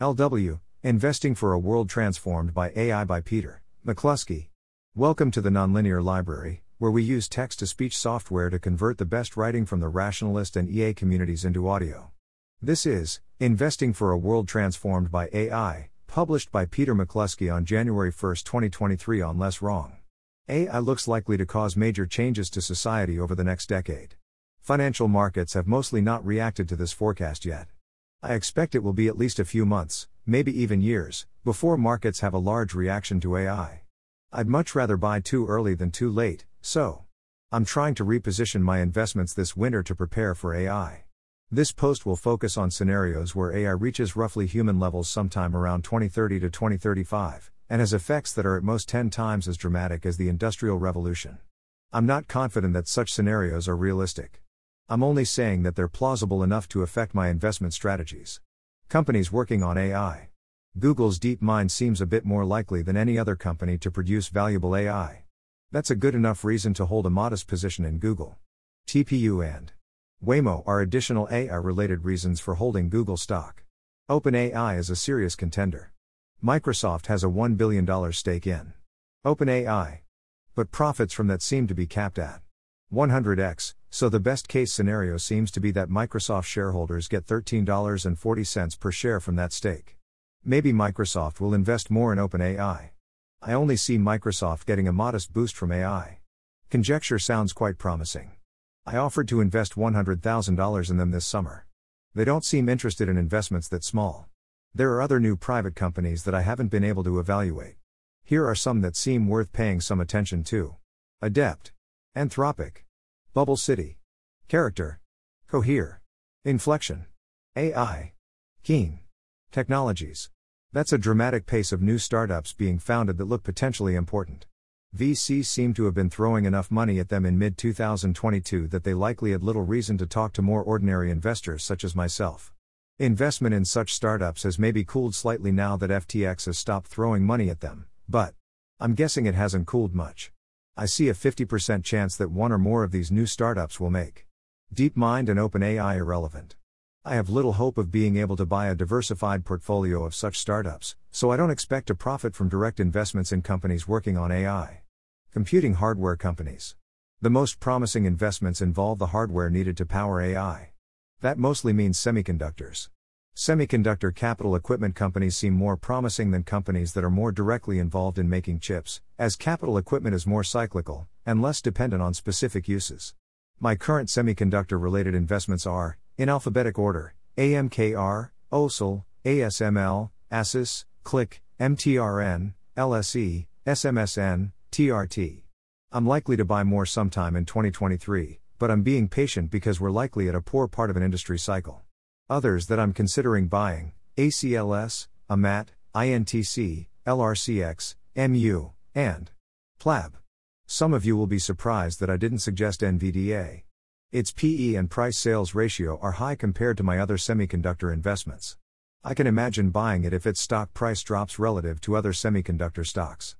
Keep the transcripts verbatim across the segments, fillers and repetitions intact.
L W, Investing for a World Transformed by A I by Peter McCluskey. Welcome to the Nonlinear Library, where we use text-to-speech software to convert the best writing from the Rationalist and E A communities into audio. This is Investing for a World Transformed by A I, published by Peter McCluskey on January first, twenty twenty-three on Less Wrong. A I looks likely to cause major changes to society over the next decade. Financial markets have mostly not reacted to this forecast yet. I expect it will be at least a few months, maybe even years, before markets have a large reaction to A I. I'd much rather buy too early than too late, so I'm trying to reposition my investments this winter to prepare for A I. This post will focus on scenarios where A I reaches roughly human levels sometime around twenty thirty to twenty thirty-five, and has effects that are at most ten times as dramatic as the Industrial Revolution. I'm not confident that such scenarios are realistic. I'm only saying that they're plausible enough to affect my investment strategies. Companies working on A I. Google's DeepMind seems a bit more likely than any other company to produce valuable A I. That's a good enough reason to hold a modest position in Google. T P U and Waymo are additional A I-related reasons for holding Google stock. OpenAI is a serious contender. Microsoft has a one billion dollars stake in OpenAI, but profits from that seem to be capped at one hundred x, so the best case scenario seems to be that Microsoft shareholders get thirteen dollars and forty cents per share from that stake. Maybe Microsoft will invest more in OpenAI. I only see Microsoft getting a modest boost from A I. Conjecture sounds quite promising. I offered to invest one hundred thousand dollars in them this summer. They don't seem interested in investments that small. There are other new private companies that I haven't been able to evaluate. Here are some that seem worth paying some attention to. Adept, Anthropic, Bubble City, Character, Cohere, Inflection A I, Keen Technologies. That's a dramatic pace of new startups being founded that look potentially important. V Cs seem to have been throwing enough money at them in mid twenty twenty-two that they likely had little reason to talk to more ordinary investors such as myself. Investment in such startups has maybe cooled slightly now that F T X has stopped throwing money at them, but I'm guessing it hasn't cooled much. I see a fifty percent chance that one or more of these new startups will make DeepMind and OpenAI irrelevant. I have little hope of being able to buy a diversified portfolio of such startups, so I don't expect to profit from direct investments in companies working on A I. Computing hardware companies. The most promising investments involve the hardware needed to power A I. That mostly means semiconductors. Semiconductor capital equipment companies seem more promising than companies that are more directly involved in making chips, as capital equipment is more cyclical and less dependent on specific uses. My current semiconductor-related investments are, in alphabetic order, A M K R, O S L, A S M L, A S I S, C L I C, M T R N, L S E, S M S N, T R T. I'm likely to buy more sometime in twenty twenty-three, but I'm being patient because we're likely at a poor part of an industry cycle. Others that I'm considering buying, A C L S, A M A T, I N T C, L R C X, M U, and P L A B. Some of you will be surprised that I didn't suggest N V D A. Its P E and price-sales ratio are high compared to my other semiconductor investments. I can imagine buying it if its stock price drops relative to other semiconductor stocks.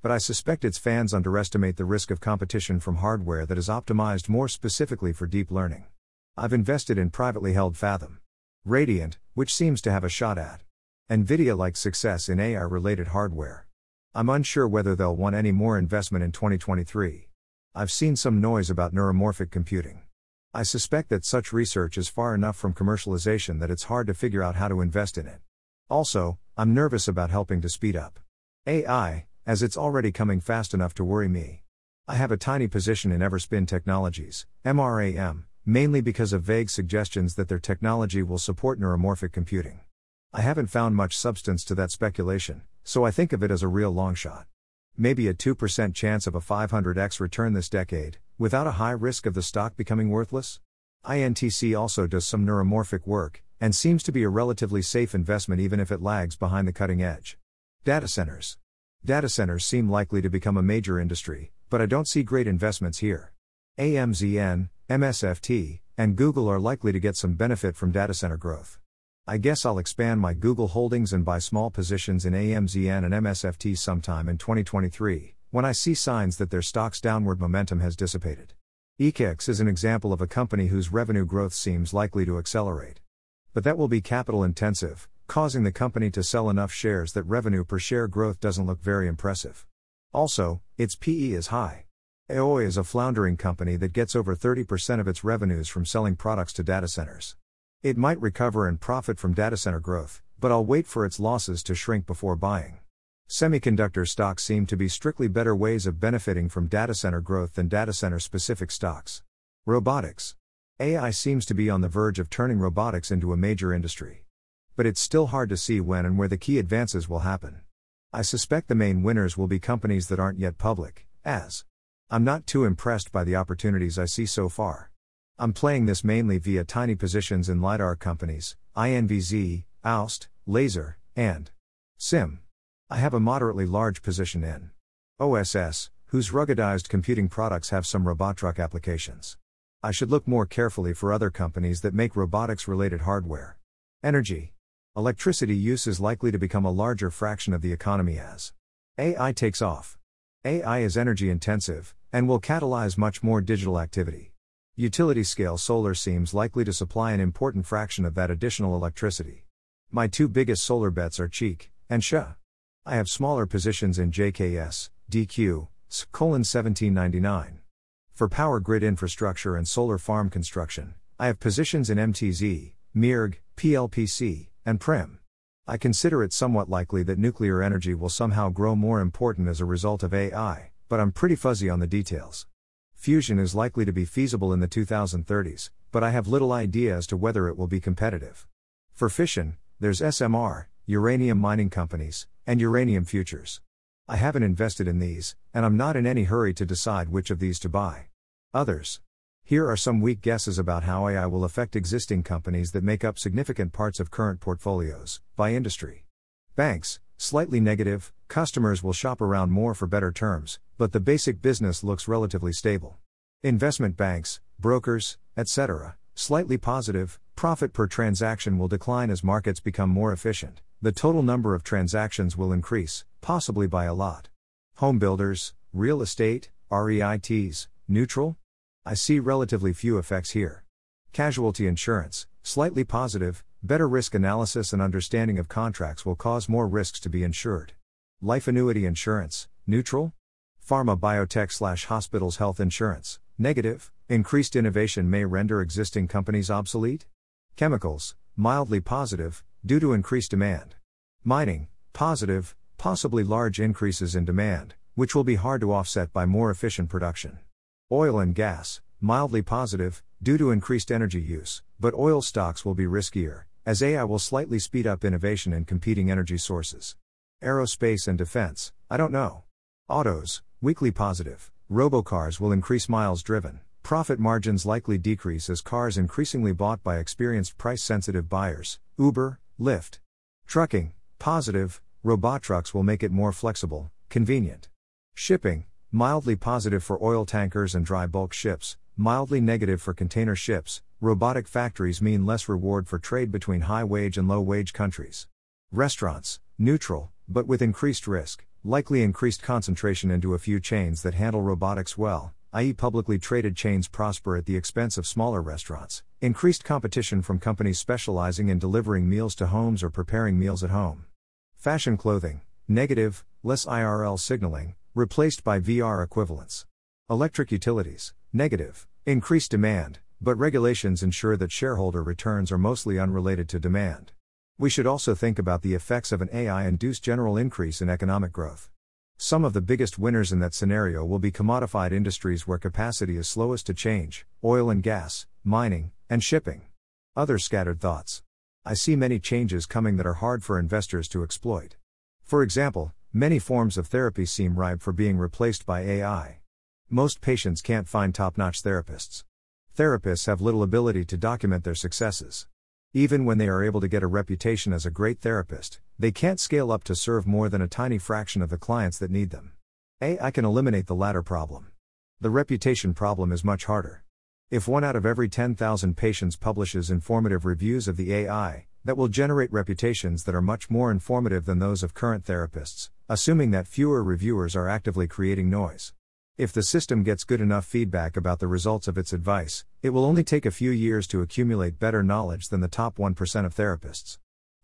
But I suspect its fans underestimate the risk of competition from hardware that is optimized more specifically for deep learning. I've invested in privately held Fathom, Radiant, which seems to have a shot at NVIDIA-like success in A I-related hardware. I'm unsure whether they'll want any more investment in twenty twenty-three. I've seen some noise about neuromorphic computing. I suspect that such research is far enough from commercialization that it's hard to figure out how to invest in it. Also, I'm nervous about helping to speed up A I, as it's already coming fast enough to worry me. I have a tiny position in Everspin Technologies, M RAM, mainly because of vague suggestions that their technology will support neuromorphic computing. I haven't found much substance to that speculation, so I think of it as a real long shot. Maybe a two percent chance of a five hundred x return this decade, without a high risk of the stock becoming worthless? I N T C also does some neuromorphic work, and seems to be a relatively safe investment even if it lags behind the cutting edge. Data centers. Data centers seem likely to become a major industry, but I don't see great investments here. A M Z N, M S F T, and Google are likely to get some benefit from data center growth. I guess I'll expand my Google holdings and buy small positions in A M Z N and M S F T sometime in twenty twenty-three, when I see signs that their stock's downward momentum has dissipated. E K X is an example of a company whose revenue growth seems likely to accelerate. But that will be capital intensive, causing the company to sell enough shares that revenue per share growth doesn't look very impressive. Also, its P E is high. A O I is a floundering company that gets over thirty percent of its revenues from selling products to data centers. It might recover and profit from data center growth, but I'll wait for its losses to shrink before buying. Semiconductor stocks seem to be strictly better ways of benefiting from data center growth than data center specific stocks. Robotics. A I seems to be on the verge of turning robotics into a major industry. But it's still hard to see when and where the key advances will happen. I suspect the main winners will be companies that aren't yet public, as I'm not too impressed by the opportunities I see so far. I'm playing this mainly via tiny positions in LiDAR companies, I N V Z, Oust, Laser, and SIM. I have a moderately large position in O S S, whose ruggedized computing products have some robotruck applications. I should look more carefully for other companies that make robotics-related hardware. Energy. Electricity use is likely to become a larger fraction of the economy as A I takes off. A I is energy intensive, and will catalyze much more digital activity. Utility-scale solar seems likely to supply an important fraction of that additional electricity. My two biggest solar bets are Cheek and Shah. I have smaller positions in J K S, D Q, S colon seventeen ninety-nine. For power grid infrastructure and solar farm construction, I have positions in M T Z, M I R G, P L P C, and Prem. I consider it somewhat likely that nuclear energy will somehow grow more important as a result of A I, but I'm pretty fuzzy on the details. Fusion is likely to be feasible in the two thousand thirties, but I have little idea as to whether it will be competitive. For fission, there's S M R, uranium mining companies, and uranium futures. I haven't invested in these, and I'm not in any hurry to decide which of these to buy. Others. Here are some weak guesses about how A I will affect existing companies that make up significant parts of current portfolios, by industry. Banks, slightly negative, customers will shop around more for better terms, but the basic business looks relatively stable. Investment banks, brokers, et cetera, slightly positive, profit per transaction will decline as markets become more efficient. The total number of transactions will increase, possibly by a lot. Home builders, real estate, REITs, neutral? I see relatively few effects here. Casualty insurance, slightly positive, better risk analysis and understanding of contracts will cause more risks to be insured. Life annuity insurance, neutral? Pharma biotech slash hospitals health insurance, negative, increased innovation may render existing companies obsolete? Chemicals, mildly positive, due to increased demand. Mining, positive, possibly large increases in demand, which will be hard to offset by more efficient production. Oil and gas, mildly positive, due to increased energy use, but oil stocks will be riskier, as A I will slightly speed up innovation in competing energy sources. Aerospace and defense, I don't know. Autos, weakly positive, robocars will increase miles driven, profit margins likely decrease as cars increasingly bought by experienced price-sensitive buyers, Uber, Lyft. Trucking, positive, robot trucks will make it more flexible, convenient. Shipping, mildly positive for oil tankers and dry bulk ships, mildly negative for container ships, robotic factories mean less reward for trade between high-wage and low-wage countries. Restaurants, neutral, but with increased risk, likely increased concentration into a few chains that handle robotics well, that is publicly traded chains prosper at the expense of smaller restaurants, increased competition from companies specializing in delivering meals to homes or preparing meals at home. Fashion clothing, negative, less I R L signaling, replaced by V R equivalents. Electric utilities, negative, increased demand, but regulations ensure that shareholder returns are mostly unrelated to demand. We should also think about the effects of an A I-induced general increase in economic growth. Some of the biggest winners in that scenario will be commodified industries where capacity is slowest to change, oil and gas, mining, and shipping. Other scattered thoughts. I see many changes coming that are hard for investors to exploit. For example, many forms of therapy seem ripe for being replaced by A I. Most patients can't find top-notch therapists. Therapists have little ability to document their successes. Even when they are able to get a reputation as a great therapist, they can't scale up to serve more than a tiny fraction of the clients that need them. A I can eliminate the latter problem. The reputation problem is much harder. If one out of every ten thousand patients publishes informative reviews of the A I, that will generate reputations that are much more informative than those of current therapists, assuming that fewer reviewers are actively creating noise. If the system gets good enough feedback about the results of its advice, it will only take a few years to accumulate better knowledge than the top one percent of therapists.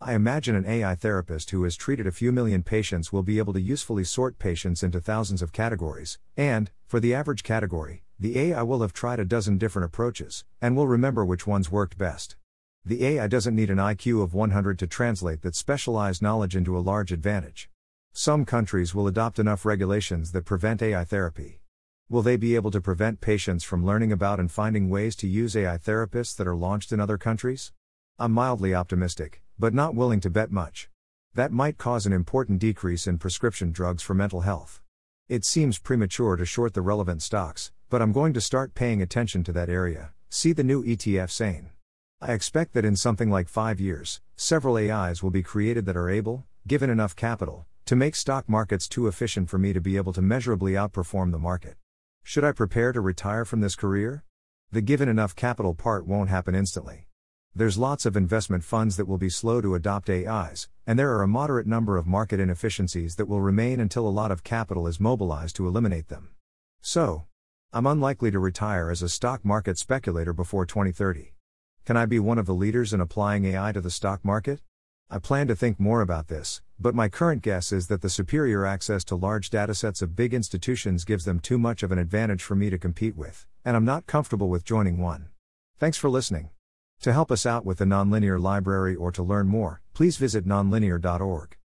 I imagine an A I therapist who has treated a few million patients will be able to usefully sort patients into thousands of categories, and, for the average category, the A I will have tried a dozen different approaches, and will remember which ones worked best. The A I doesn't need an I Q of one hundred to translate that specialized knowledge into a large advantage. Some countries will adopt enough regulations that prevent A I therapy. Will they be able to prevent patients from learning about and finding ways to use A I therapists that are launched in other countries? I'm mildly optimistic, but not willing to bet much. That might cause an important decrease in prescription drugs for mental health. It seems premature to short the relevant stocks, but I'm going to start paying attention to that area, see the new E T F S M S N. I expect that in something like five years, several A Is will be created that are able, given enough capital, to make stock markets too efficient for me to be able to measurably outperform the market. Should I prepare to retire from this career? The given enough capital part won't happen instantly. There's lots of investment funds that will be slow to adopt A Is, and there are a moderate number of market inefficiencies that will remain until a lot of capital is mobilized to eliminate them. So, I'm unlikely to retire as a stock market speculator before twenty thirty. Can I be one of the leaders in applying A I to the stock market? I plan to think more about this, but my current guess is that the superior access to large datasets of big institutions gives them too much of an advantage for me to compete with, and I'm not comfortable with joining one. Thanks for listening. To help us out with the Nonlinear Library or to learn more, please visit nonlinear dot org.